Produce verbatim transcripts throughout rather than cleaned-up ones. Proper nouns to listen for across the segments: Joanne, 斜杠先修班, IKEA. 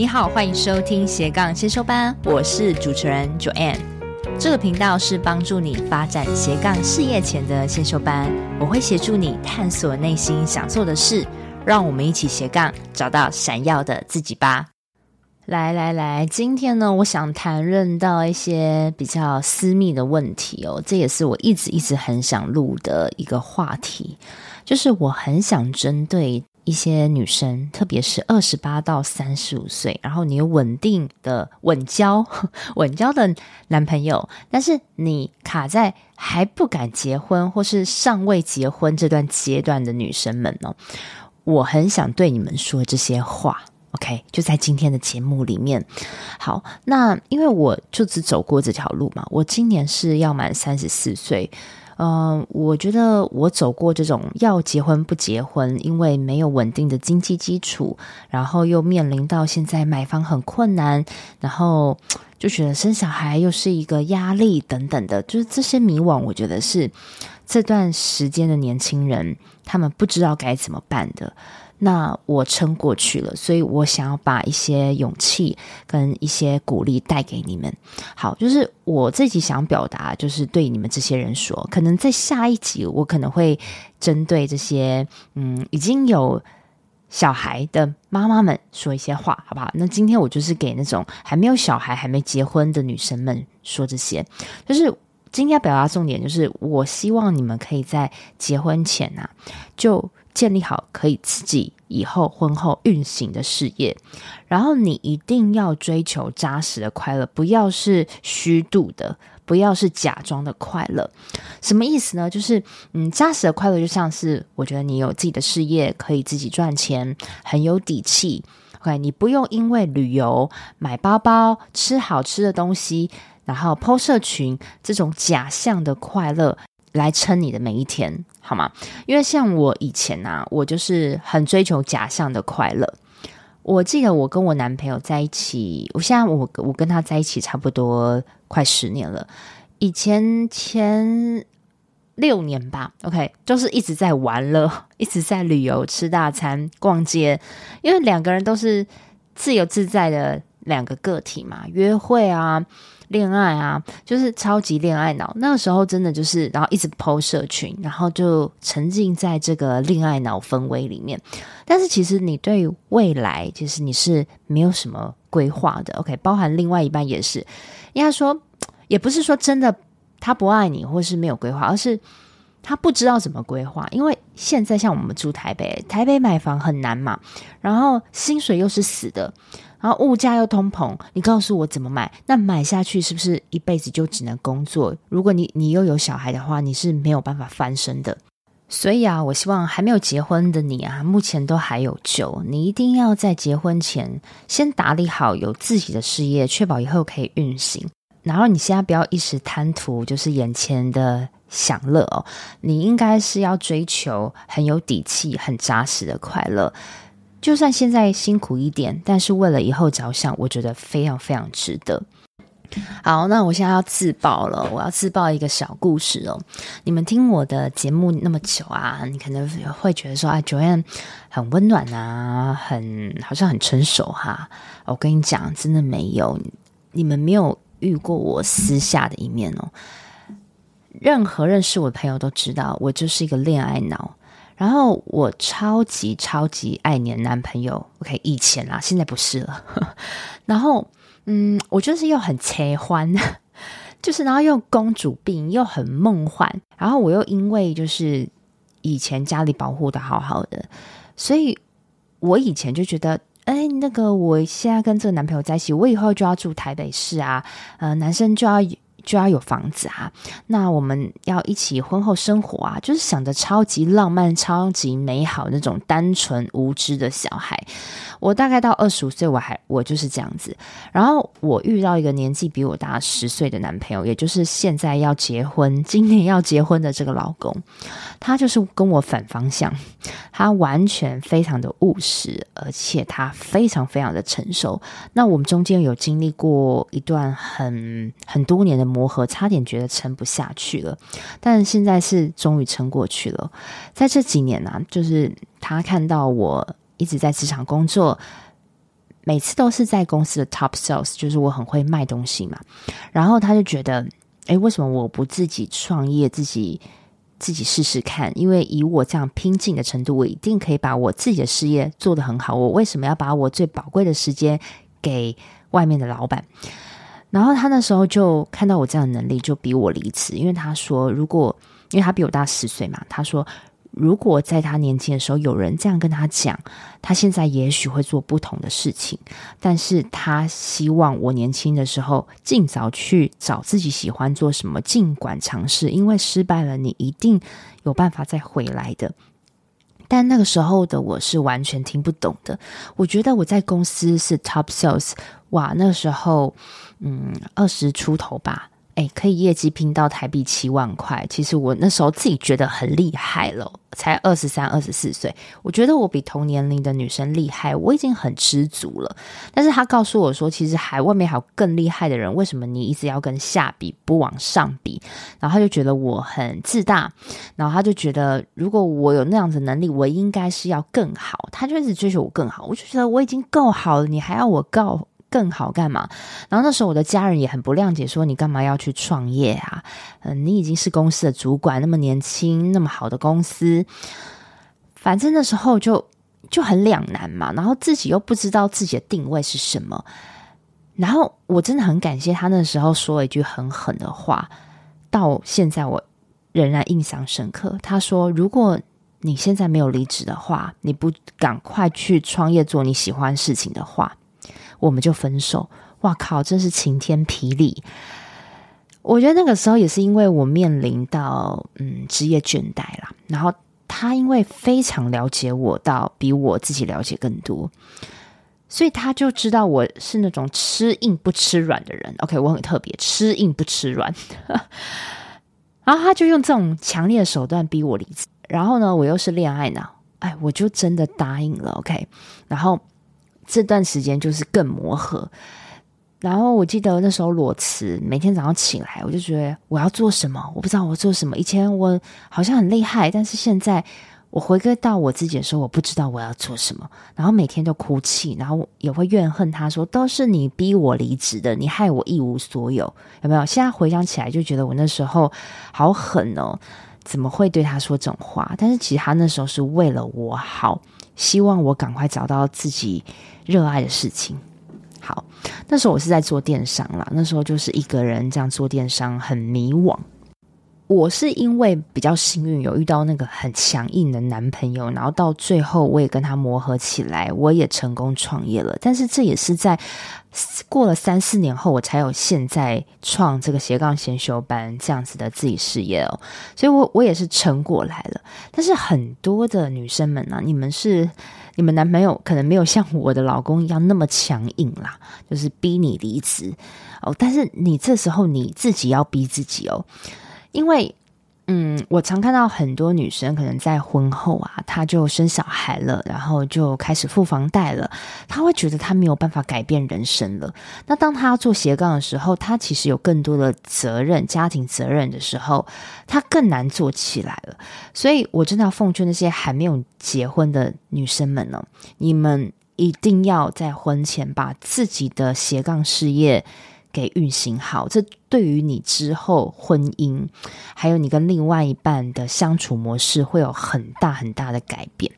你好，欢迎收听斜杠先修班，我是主持人 Joanne。 这个频道是帮助你发展斜杠事业前的先修班，我会协助你探索内心想做的事，让我们一起斜杠找到闪耀的自己吧。来来来，今天呢，我想谈论到一些比较私密的问题哦，这也是我一直一直很想录的一个话题，就是我很想针对一些女生，特别是二十八到三十五岁，然后你有稳定的稳交稳交的男朋友，但是你卡在还不敢结婚或是尚未结婚这段阶段的女生们哦，我很想对你们说这些话。OK， 就在今天的节目里面。好，那因为我就只走过这条路嘛，我今年是要满三十四岁，呃，我觉得我走过这种要结婚不结婚，因为没有稳定的经济基础，然后又面临到现在买房很困难，然后就觉得生小孩又是一个压力等等的，就是这些迷惘，我觉得是这段时间的年轻人他们不知道该怎么办的。那我撑过去了，所以我想要把一些勇气跟一些鼓励带给你们。好，就是我这集想表达，就是对你们这些人说，可能在下一集我可能会针对这些嗯已经有小孩的妈妈们说一些话，好不好？那今天我就是给那种还没有小孩还没结婚的女生们说这些，就是今天表达重点就是我希望你们可以在结婚前啊就建立好可以自己以后婚后运行的事业，然后你一定要追求扎实的快乐，不要是虚度的，不要是假装的快乐。什么意思呢？就是嗯，扎实的快乐就像是我觉得你有自己的事业，可以自己赚钱，很有底气。 OK， 你不用因为旅游、买包包、吃好吃的东西，然后 po 社群这种假象的快乐来撑你的每一天，好吗？因为像我以前啊，我就是很追求假象的快乐。我记得我跟我男朋友在一起，我现在我我跟他在一起差不多快十年了，以前前六年吧 ，OK， 就是一直在玩乐，一直在旅游、吃大餐、逛街，因为两个人都是自由自在的两个个体嘛，约会啊。恋爱啊，就是超级恋爱脑，那个时候真的就是然后一直 po 社群，然后就沉浸在这个恋爱脑氛围里面。但是其实你对于未来其实你是没有什么规划的， OK， 包含另外一半也是，应该说也不是说真的他不爱你或是没有规划，而是他不知道怎么规划。因为现在像我们住台北，台北买房很难嘛，然后薪水又是死的，然后物价又通膨，你告诉我怎么买？那买下去是不是一辈子就只能工作？如果你你又有小孩的话，你是没有办法翻身的。所以啊，我希望还没有结婚的你啊，目前都还有救，你一定要在结婚前先打理好有自己的事业，确保以后可以运行。然后你现在不要一时贪图就是眼前的享乐哦，你应该是要追求很有底气、很扎实的快乐。就算现在辛苦一点，但是为了以后着想，我觉得非常非常值得。好，那我现在要自爆了，我要自爆一个小故事哦。你们听我的节目那么久啊，你可能会觉得说啊 Joanne 很温暖啊，很好像很成熟哈、啊。我跟你讲，真的没有，你们没有遇过我私下的一面哦。任何认识我的朋友都知道，我就是一个恋爱脑。然后我超级超级爱你的男朋友 ，OK， 以前啦，现在不是了。然后，嗯，我就是又很切欢，就是然后又公主病，又很梦幻。然后我又因为就是以前家里保护的好好的，所以我以前就觉得，哎，那个我现在跟这个男朋友在一起，我以后就要住台北市啊，呃，男生就要。就要有房子啊，那我们要一起婚后生活啊，就是想着超级浪漫、超级美好那种单纯无知的小孩。我大概到二十五岁，我还我就是这样子。然后我遇到一个年纪比我大十岁的男朋友，也就是现在要结婚、今年要结婚的这个老公，他就是跟我反方向，他完全非常的务实，而且他非常非常的成熟。那我们中间有经历过一段很很多年的磨合，差点觉得撑不下去了，但现在是终于撑过去了。在这几年啊，就是他看到我一直在职场工作，每次都是在公司的 top sales， 就是我很会卖东西嘛。然后他就觉得，诶，为什么我不自己创业，自己自己试试看？因为以我这样拼劲的程度，我一定可以把我自己的事业做得很好，我为什么要把我最宝贵的时间给外面的老板？然后他那时候就看到我这样的能力，就逼我离职。因为他说，如果因为他比我大十岁嘛，他说如果在他年轻的时候有人这样跟他讲，他现在也许会做不同的事情，但是他希望我年轻的时候尽早去找自己喜欢做什么，尽管尝试，因为失败了你一定有办法再回来的。但那个时候的我是完全听不懂的，我觉得我在公司是 top sales， 哇，那时候嗯二十出头吧，哎，可以业绩拼到台币七万块，其实我那时候自己觉得很厉害了，才二十三、二十四岁，我觉得我比同年龄的女生厉害，我已经很知足了。但是他告诉我说，其实还外面还有更厉害的人，为什么你一直要跟下比，不往上比？然后他就觉得我很自大，然后他就觉得如果我有那样子能力，我应该是要更好，他就一直追求我更好。我就觉得我已经够好了，你还要我够更好干嘛？然后那时候我的家人也很不谅解，说你干嘛要去创业啊？嗯、呃，你已经是公司的主管，那么年轻，那么好的公司，反正那时候就就很两难嘛。然后自己又不知道自己的定位是什么。然后我真的很感谢他那时候说了一句很狠的话，到现在我仍然印象深刻。他说，如果你现在没有离职的话，你不赶快去创业做你喜欢事情的话，我们就分手。哇靠，真是晴天霹雳。我觉得那个时候也是因为我面临到嗯职业倦怠啦，然后他因为非常了解我，到比我自己了解更多，所以他就知道我是那种吃硬不吃软的人。 OK， 我很特别，吃硬不吃软然后他就用这种强烈的手段逼我离职。然后呢，我又是恋爱脑，哎，我就真的答应了。 OK， 然后这段时间就是更磨合。然后我记得那时候裸辞，每天早上起来我就觉得我要做什么，我不知道我做什么。以前我好像很厉害，但是现在我回归到我自己的时候，我不知道我要做什么。然后每天都哭泣，然后也会怨恨他说，都是你逼我离职的，你害我一无所有，有没有？现在回想起来就觉得我那时候好狠哦，怎么会对他说这种话？但是其实他那时候是为了我好，希望我赶快找到自己热爱的事情。好，那时候我是在做电商啦，那时候就是一个人这样做电商，很迷惘。我是因为比较幸运，有遇到那个很强硬的男朋友，然后到最后我也跟他磨合起来，我也成功创业了。但是这也是在过了三四年后，我才有现在创这个斜杠先修班这样子的自己事业哦。所以我我也是撑过来了。但是很多的女生们啊，你们是你们男朋友可能没有像我的老公一样那么强硬啦，就是逼你离职哦。但是你这时候你自己要逼自己哦，因为嗯，我常看到很多女生可能在婚后啊，她就生小孩了，然后就开始付房贷了，她会觉得她没有办法改变人生了。那当她做斜杠的时候，她其实有更多的责任，家庭责任的时候，她更难做起来了。所以我真的要奉劝那些还没有结婚的女生们呢、哦，你们一定要在婚前把自己的斜杠事业给运行好，这对于你之后婚姻还有你跟另外一半的相处模式会有很大很大的改变。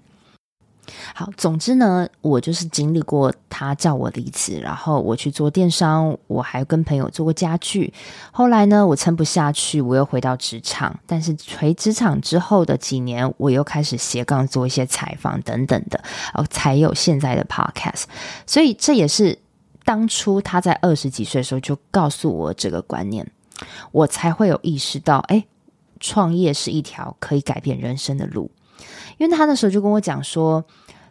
好，总之呢，我就是经历过他叫我离职，然后我去做电商，我还跟朋友做过家具。后来呢，我撑不下去，我又回到职场，但是回职场之后的几年，我又开始斜杠做一些采访等等的，然后才有现在的 podcast。 所以这也是当初他在二十几岁的时候就告诉我这个观念，我才会有意识到，哎，创业是一条可以改变人生的路。因为他那时候就跟我讲说，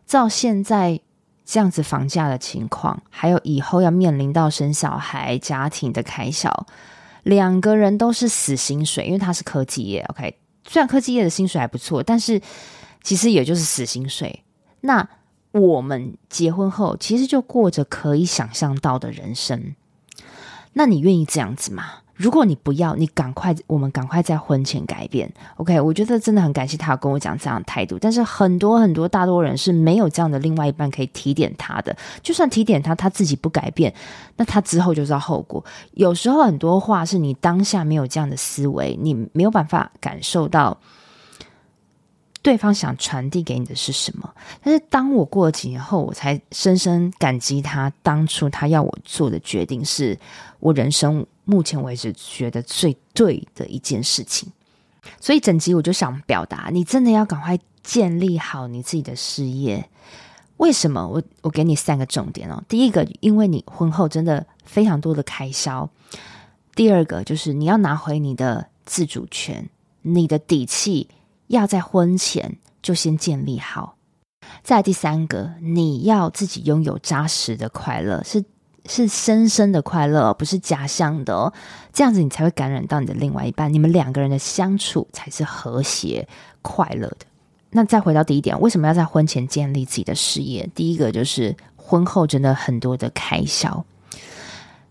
照现在这样子房价的情况，还有以后要面临到生小孩、家庭的开销，两个人都是死薪水。因为他是科技业 ，OK， 虽然科技业的薪水还不错，但是其实也就是死薪水。那我们结婚后其实就过着可以想象到的人生，那你愿意这样子吗？如果你不要，你赶快，我们赶快在婚前改变。 OK， 我觉得真的很感谢他跟我讲这样的态度，但是很多很多大多人是没有这样的另外一半可以提点他的，就算提点他，他自己不改变，那他之后就知道后果。有时候很多话是你当下没有这样的思维，你没有办法感受到对方想传递给你的是什么。但是当我过了几年后，我才深深感激他当初他要我做的决定，是我人生目前为止觉得最对的一件事情。所以整集我就想表达，你真的要赶快建立好你自己的事业。为什么？我我给你三个重点哦。第一个，因为你婚后真的非常多的开销。第二个就是你要拿回你的自主权，你的底气要在婚前就先建立好。再来第三个，你要自己拥有扎实的快乐，是是深深的快乐，不是假象的哦。这样子你才会感染到你的另外一半，你们两个人的相处才是和谐快乐的。那再回到第一点，为什么要在婚前建立自己的事业？第一个就是婚后真的很多的开销。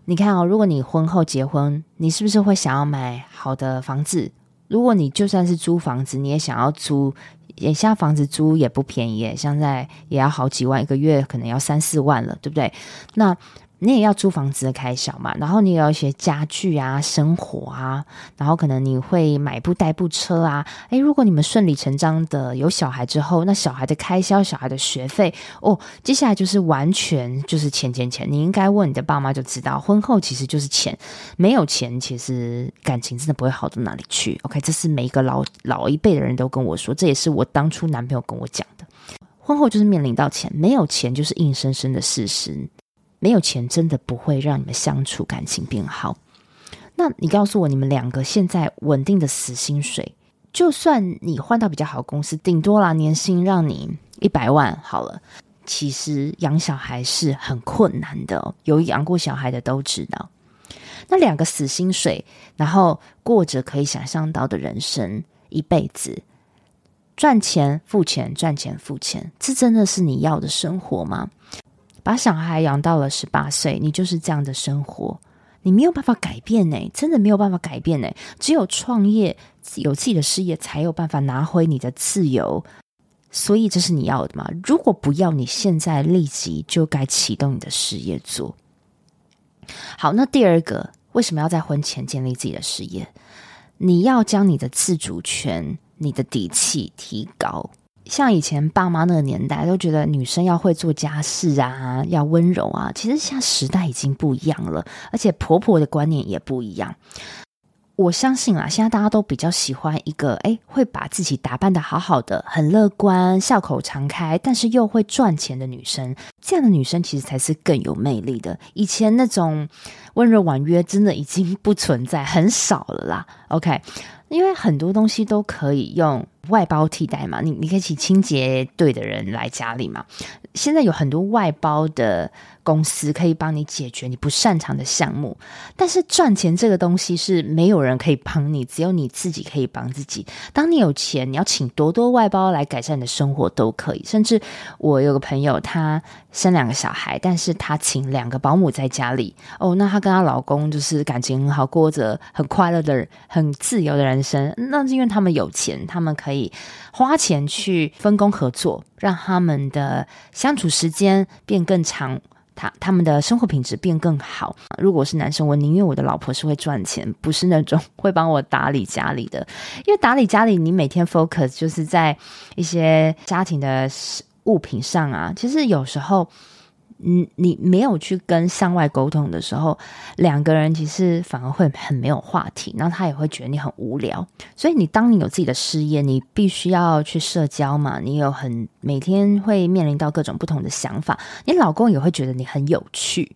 你看哦，如果你婚后结婚，你是不是会想要买好的房子？如果你就算是租房子，你也想要租，也像房子租也不便宜，像在也要好几万，一个月可能要三四万了，对不对？那你也要租房子的开销嘛，然后你也要一些家具啊、生活啊，然后可能你会买部代步车啊。诶，如果你们顺理成章的有小孩之后，那小孩的开销、小孩的学费，哦，接下来就是完全就是钱钱钱。你应该问你的爸妈就知道，婚后其实就是钱，没有钱其实感情真的不会好到哪里去。OK， 这是每一个老老一辈的人都跟我说，这也是我当初男朋友跟我讲的。婚后就是面临到钱，没有钱就是硬生生的事实。没有钱真的不会让你们相处感情变好。那你告诉我，你们两个现在稳定的死薪水，就算你换到比较好的公司，顶多啦年薪让你一百万好了，其实养小孩是很困难的哦，有养过小孩的都知道。那两个死薪水，然后过着可以想象到的人生一辈子，赚钱付钱赚钱付钱，这真的是你要的生活吗？把小孩养到了十八岁，你就是这样的生活，你没有办法改变欸，真的没有办法改变欸。只有创业，有自己的事业，才有办法拿回你的自由。所以这是你要的嘛？如果不要，你现在立即就该启动你的事业做好。那第二个，为什么要在婚前建立自己的事业？你要将你的自主权、你的底气提高。像以前爸妈那个年代都觉得女生要会做家事啊，要温柔啊，其实现在时代已经不一样了，而且婆婆的观念也不一样。我相信啊，现在大家都比较喜欢一个诶会把自己打扮得好好的，很乐观，笑口常开，但是又会赚钱的女生。这样的女生其实才是更有魅力的。以前那种温柔婉约真的已经不存在，很少了啦。 OK， 因为很多东西都可以用外包替代嘛，你你可以请清洁队的人来家里嘛。现在有很多外包的公司可以帮你解决你不擅长的项目，但是赚钱这个东西是没有人可以帮你，只有你自己可以帮自己。当你有钱，你要请多多外包来改善你的生活都可以。甚至我有个朋友，他生两个小孩，但是他请两个保姆在家里哦，那他跟他老公就是感情很好，过着很快乐的、很自由的人生。那是因为他们有钱，他们可以可以花钱去分工合作，让他们的相处时间变更长，他他们的生活品质变更好。如果是男生，我宁愿我的老婆是会赚钱，不是那种会帮我打理家里的。因为打理家里，你每天 focus 就是在一些家庭的物品上啊，其实有时候你你没有去跟向外沟通的时候，两个人其实反而会很没有话题，然后他也会觉得你很无聊。所以你当你有自己的事业，你必须要去社交嘛，你有很每天会面临到各种不同的想法，你老公也会觉得你很有趣。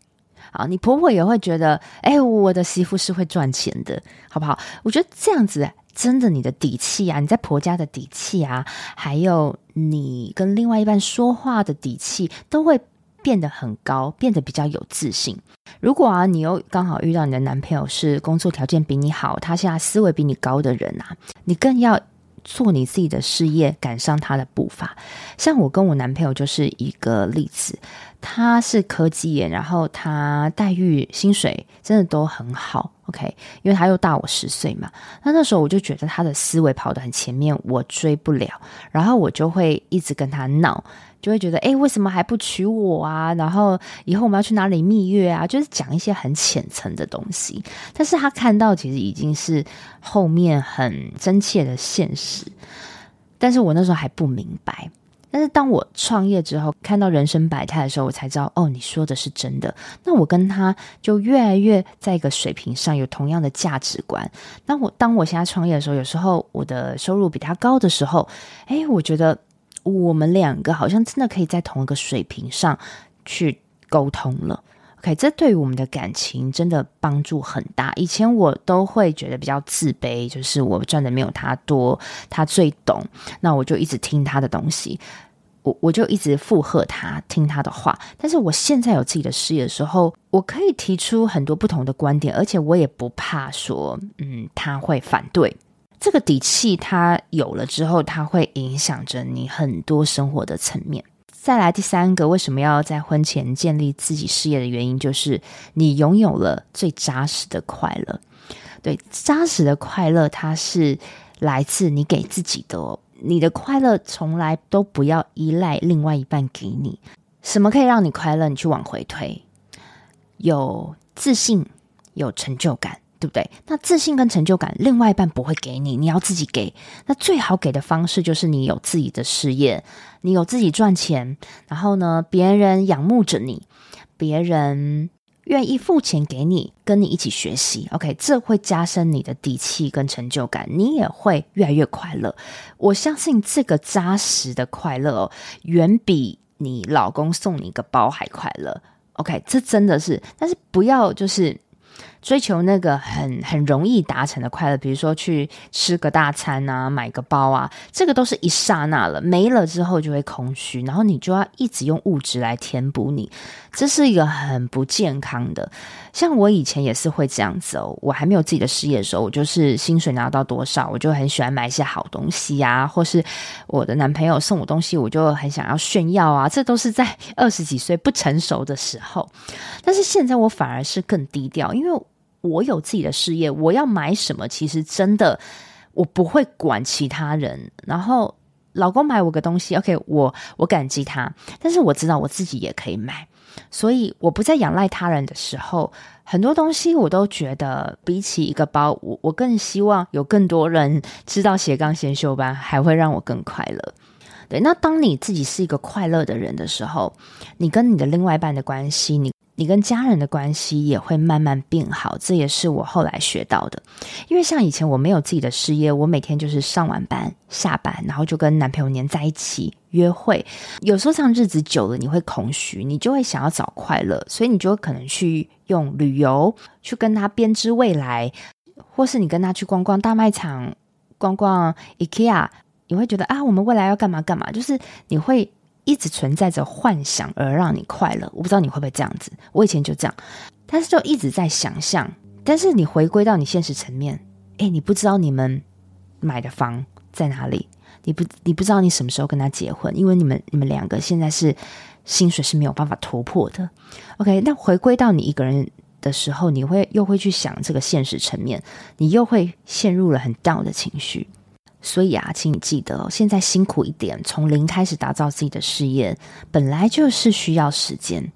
好，你婆婆也会觉得哎，我的媳妇是会赚钱的，好不好？我觉得这样子真的，你的底气啊，你在婆家的底气啊，还有你跟另外一半说话的底气，都会变得很高，变得比较有自信。如果啊，你又刚好遇到你的男朋友是工作条件比你好，他现在思维比你高的人啊，你更要做你自己的事业，赶上他的步伐。像我跟我男朋友就是一个例子，他是科技业，然后他待遇薪水真的都很好 OK， 因为他又大我十岁嘛。那那时候我就觉得他的思维跑得很前面，我追不了，然后我就会一直跟他闹，就会觉得诶，为什么还不娶我啊，然后以后我们要去哪里蜜月啊，就是讲一些很浅层的东西。但是他看到其实已经是后面很真切的现实，但是我那时候还不明白。但是当我创业之后，看到人生百态的时候，我才知道哦，你说的是真的。那我跟他就越来越在一个水平上，有同样的价值观。那我当我现在创业的时候，有时候我的收入比他高的时候，诶，我觉得我们两个好像真的可以在同一个水平上去沟通了 OK， 这对于我们的感情真的帮助很大。以前我都会觉得比较自卑，就是我赚的没有他多，他最懂，那我就一直听他的东西，我我就一直附和他，听他的话。但是我现在有自己的事业的时候，我可以提出很多不同的观点，而且我也不怕说嗯，他会反对。这个底气它有了之后，它会影响着你很多生活的层面。再来第三个，为什么要在婚前建立自己事业的原因，就是你拥有了最扎实的快乐。对，扎实的快乐它是来自你给自己的哦，你的快乐从来都不要依赖另外一半给你。什么可以让你快乐？你去往回推，有自信，有成就感，对不对？那自信跟成就感另外一半不会给你，你要自己给。那最好给的方式就是你有自己的事业，你有自己赚钱，然后呢，别人仰慕着你，别人愿意付钱给你，跟你一起学习 OK， 这会加深你的底气跟成就感，你也会越来越快乐。我相信这个扎实的快乐哦，远比你老公送你一个包还快乐 OK， 这真的是。但是不要就是追求那个很很容易达成的快乐，比如说去吃个大餐啊，买个包啊，这个都是一刹那了，没了之后就会空虚，然后你就要一直用物质来填补你，这是一个很不健康的。像我以前也是会这样子哦，我还没有自己的事业的时候，我就是薪水拿到多少，我就很喜欢买一些好东西啊，或是我的男朋友送我东西，我就很想要炫耀啊，这都是在二十几岁不成熟的时候。但是现在我反而是更低调，因为我有自己的事业，我要买什么其实真的我不会管其他人。然后老公买我个东西 OK， 我我感激他，但是我知道我自己也可以买，所以我不再仰赖他人的时候，很多东西我都觉得比起一个包，我我更希望有更多人知道斜杠先修班，还会让我更快乐。对，那当你自己是一个快乐的人的时候，你跟你的另外一半的关系，你你跟家人的关系也会慢慢变好，这也是我后来学到的。因为像以前我没有自己的事业，我每天就是上晚班下班，然后就跟男朋友黏在一起约会，有时候这样日子久了你会空虚，你就会想要找快乐，所以你就可能去用旅游去跟他编织未来，或是你跟他去逛逛大卖场，逛逛 IKEA， 你会觉得啊，我们未来要干嘛干嘛，就是你会一直存在着幻想而让你快乐。我不知道你会不会这样子，我以前就这样，但是就一直在想象。但是你回归到你现实层面，诶，你不知道你们买的房在哪里，你不你不知道你什么时候跟他结婚，因为你们你们两个现在是薪水是没有办法突破的 OK。 那回归到你一个人的时候，你会又会去想这个现实层面，你又会陷入了很 down 的情绪。所以啊，请你记得，现在辛苦一点，从零开始打造自己的事业，本来就是需要时间。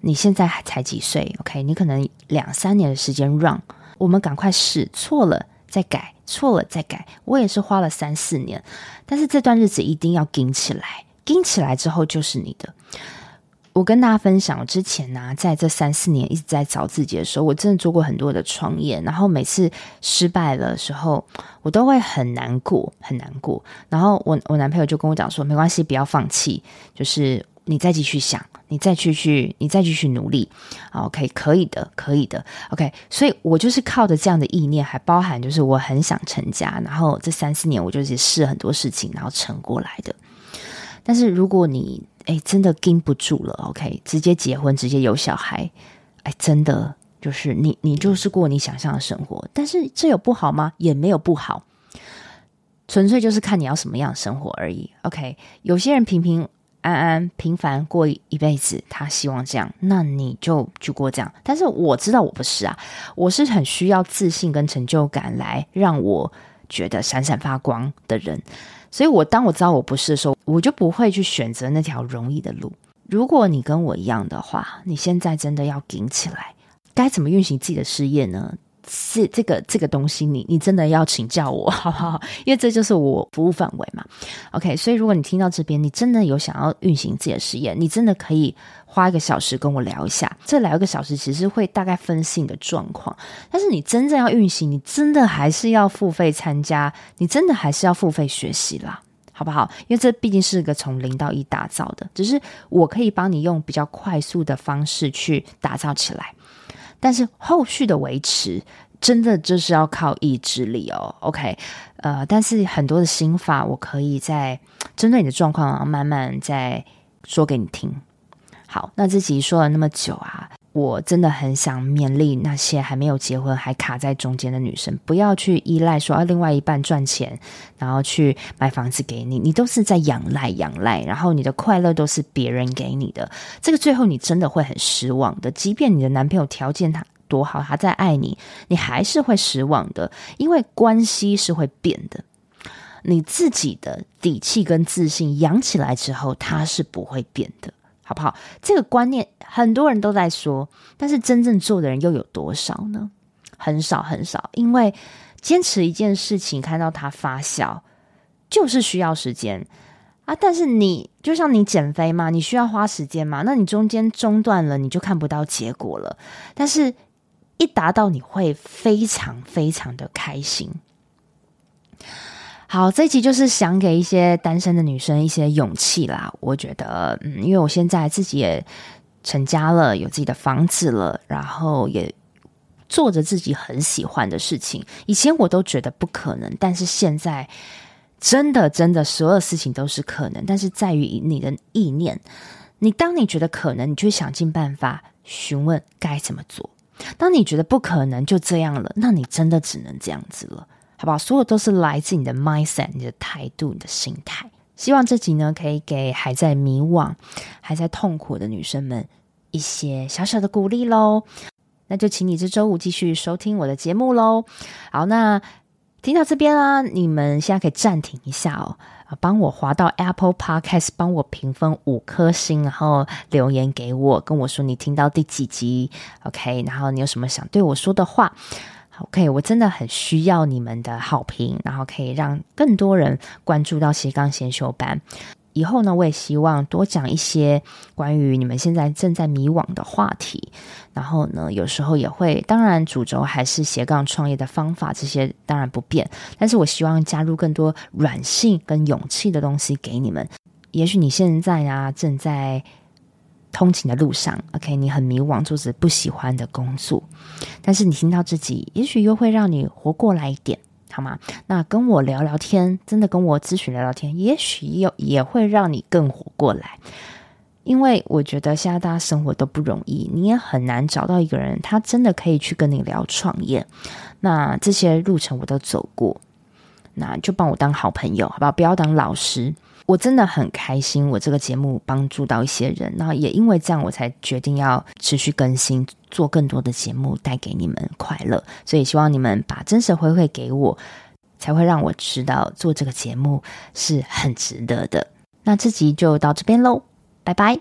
你现在还才几岁 OK， 你可能两三年的时间 run， 我们赶快试，错了再改，错了再改。我也是花了三四年，但是这段日子一定要撑起来，撑起来之后就是你的。我跟大家分享，我之前啊，在这三四年一直在找自己的时候，我真的做过很多的创业，然后每次失败的时候，我都会很难过，很难过。然后我我男朋友就跟我讲说，没关系，不要放弃，就是你再继续想，你再继续，你再继续努力 ，OK， 可以的，可以的 ，OK。所以我就是靠着这样的意念，还包含就是我很想成家，然后这三四年我就是试很多事情，然后撑过来的。但是如果你哎，真的撑不住了 OK， 直接结婚，直接有小孩，哎，真的就是你你就是过你想象的生活。但是这有不好吗？也没有不好，纯粹就是看你要什么样的生活而已。 OK， 有些人平平安安平凡过一辈子，他希望这样，那你就去过这样。但是我知道我不是啊，我是很需要自信跟成就感来让我觉得闪闪发光的人，所以我当我知道我不是的时候，我就不会去选择那条容易的路。如果你跟我一样的话，你现在真的要顶起来，该怎么运行自己的事业呢？是这个这个东西你，你你真的要请教我好不好？因为这就是我服务范围嘛。OK， 所以如果你听到这边，你真的有想要运行自己的事业，你真的可以花一个小时跟我聊一下。这聊一个小时，其实会大概分析你的状况。但是你真正要运行，你真的还是要付费参加，你真的还是要付费学习啦。好不好？因为这毕竟是个从零到一打造的，只是我可以帮你用比较快速的方式去打造起来，但是后续的维持真的就是要靠意志力哦。 OK， 呃，但是很多的心法我可以在针对你的状况、啊、慢慢再说给你听。好，那这集说了那么久啊，我真的很想勉励那些还没有结婚还卡在中间的女生，不要去依赖说、啊、另外一半赚钱然后去买房子给你，你都是在仰赖仰赖，然后你的快乐都是别人给你的，这个最后你真的会很失望的。即便你的男朋友条件他多好，他再爱你，你还是会失望的，因为关系是会变的。你自己的底气跟自信养起来之后，它是不会变的，好不好？这个观念很多人都在说，但是真正做的人又有多少呢？很少很少，因为坚持一件事情，看到它发酵，就是需要时间啊。但是你就像你减肥嘛，你需要花时间嘛，那你中间中断了，你就看不到结果了。但是一达到，你会非常非常的开心。好，这一集就是想给一些单身的女生一些勇气啦。我觉得，嗯，因为我现在自己也成家了，有自己的房子了，然后也做着自己很喜欢的事情。以前我都觉得不可能，但是现在真的真的所有事情都是可能，但是在于你的意念。你当你觉得可能，你就想尽办法询问该怎么做；当你觉得不可能就这样了，那你真的只能这样子了。好不好？所有都是来自你的 mindset， 你的态度，你的心态。希望这集呢，可以给还在迷惘、还在痛苦的女生们一些小小的鼓励咯。那就请你这周五继续收听我的节目咯。好，那听到这边啊，你们现在可以暂停一下哦，帮我滑到 Apple Podcast， 帮我评分五颗星，然后留言给我，跟我说你听到第几集 OK， 然后你有什么想对我说的话。OK， 我真的很需要你们的好评，然后可以让更多人关注到斜杠先修班。以后呢，我也希望多讲一些关于你们现在正在迷惘的话题，然后呢，有时候也会，当然主轴还是斜杠创业的方法，这些当然不变，但是我希望加入更多软性跟勇气的东西给你们。也许你现在啊，正在通勤的路上 OK， 你很迷惘，做着不喜欢的工作，但是你听到自己也许又会让你活过来一点，好吗？那跟我聊聊天，真的跟我咨询聊聊天，也许 也, 也会让你更活过来。因为我觉得现在大家生活都不容易，你也很难找到一个人他真的可以去跟你聊创业。那这些路程我都走过，那就帮我当好朋友好不好？不要当老师。我真的很开心我这个节目帮助到一些人，然后也因为这样我才决定要持续更新，做更多的节目带给你们快乐。所以希望你们把真实回馈给我，才会让我知道做这个节目是很值得的。那这集就到这边咯，拜拜。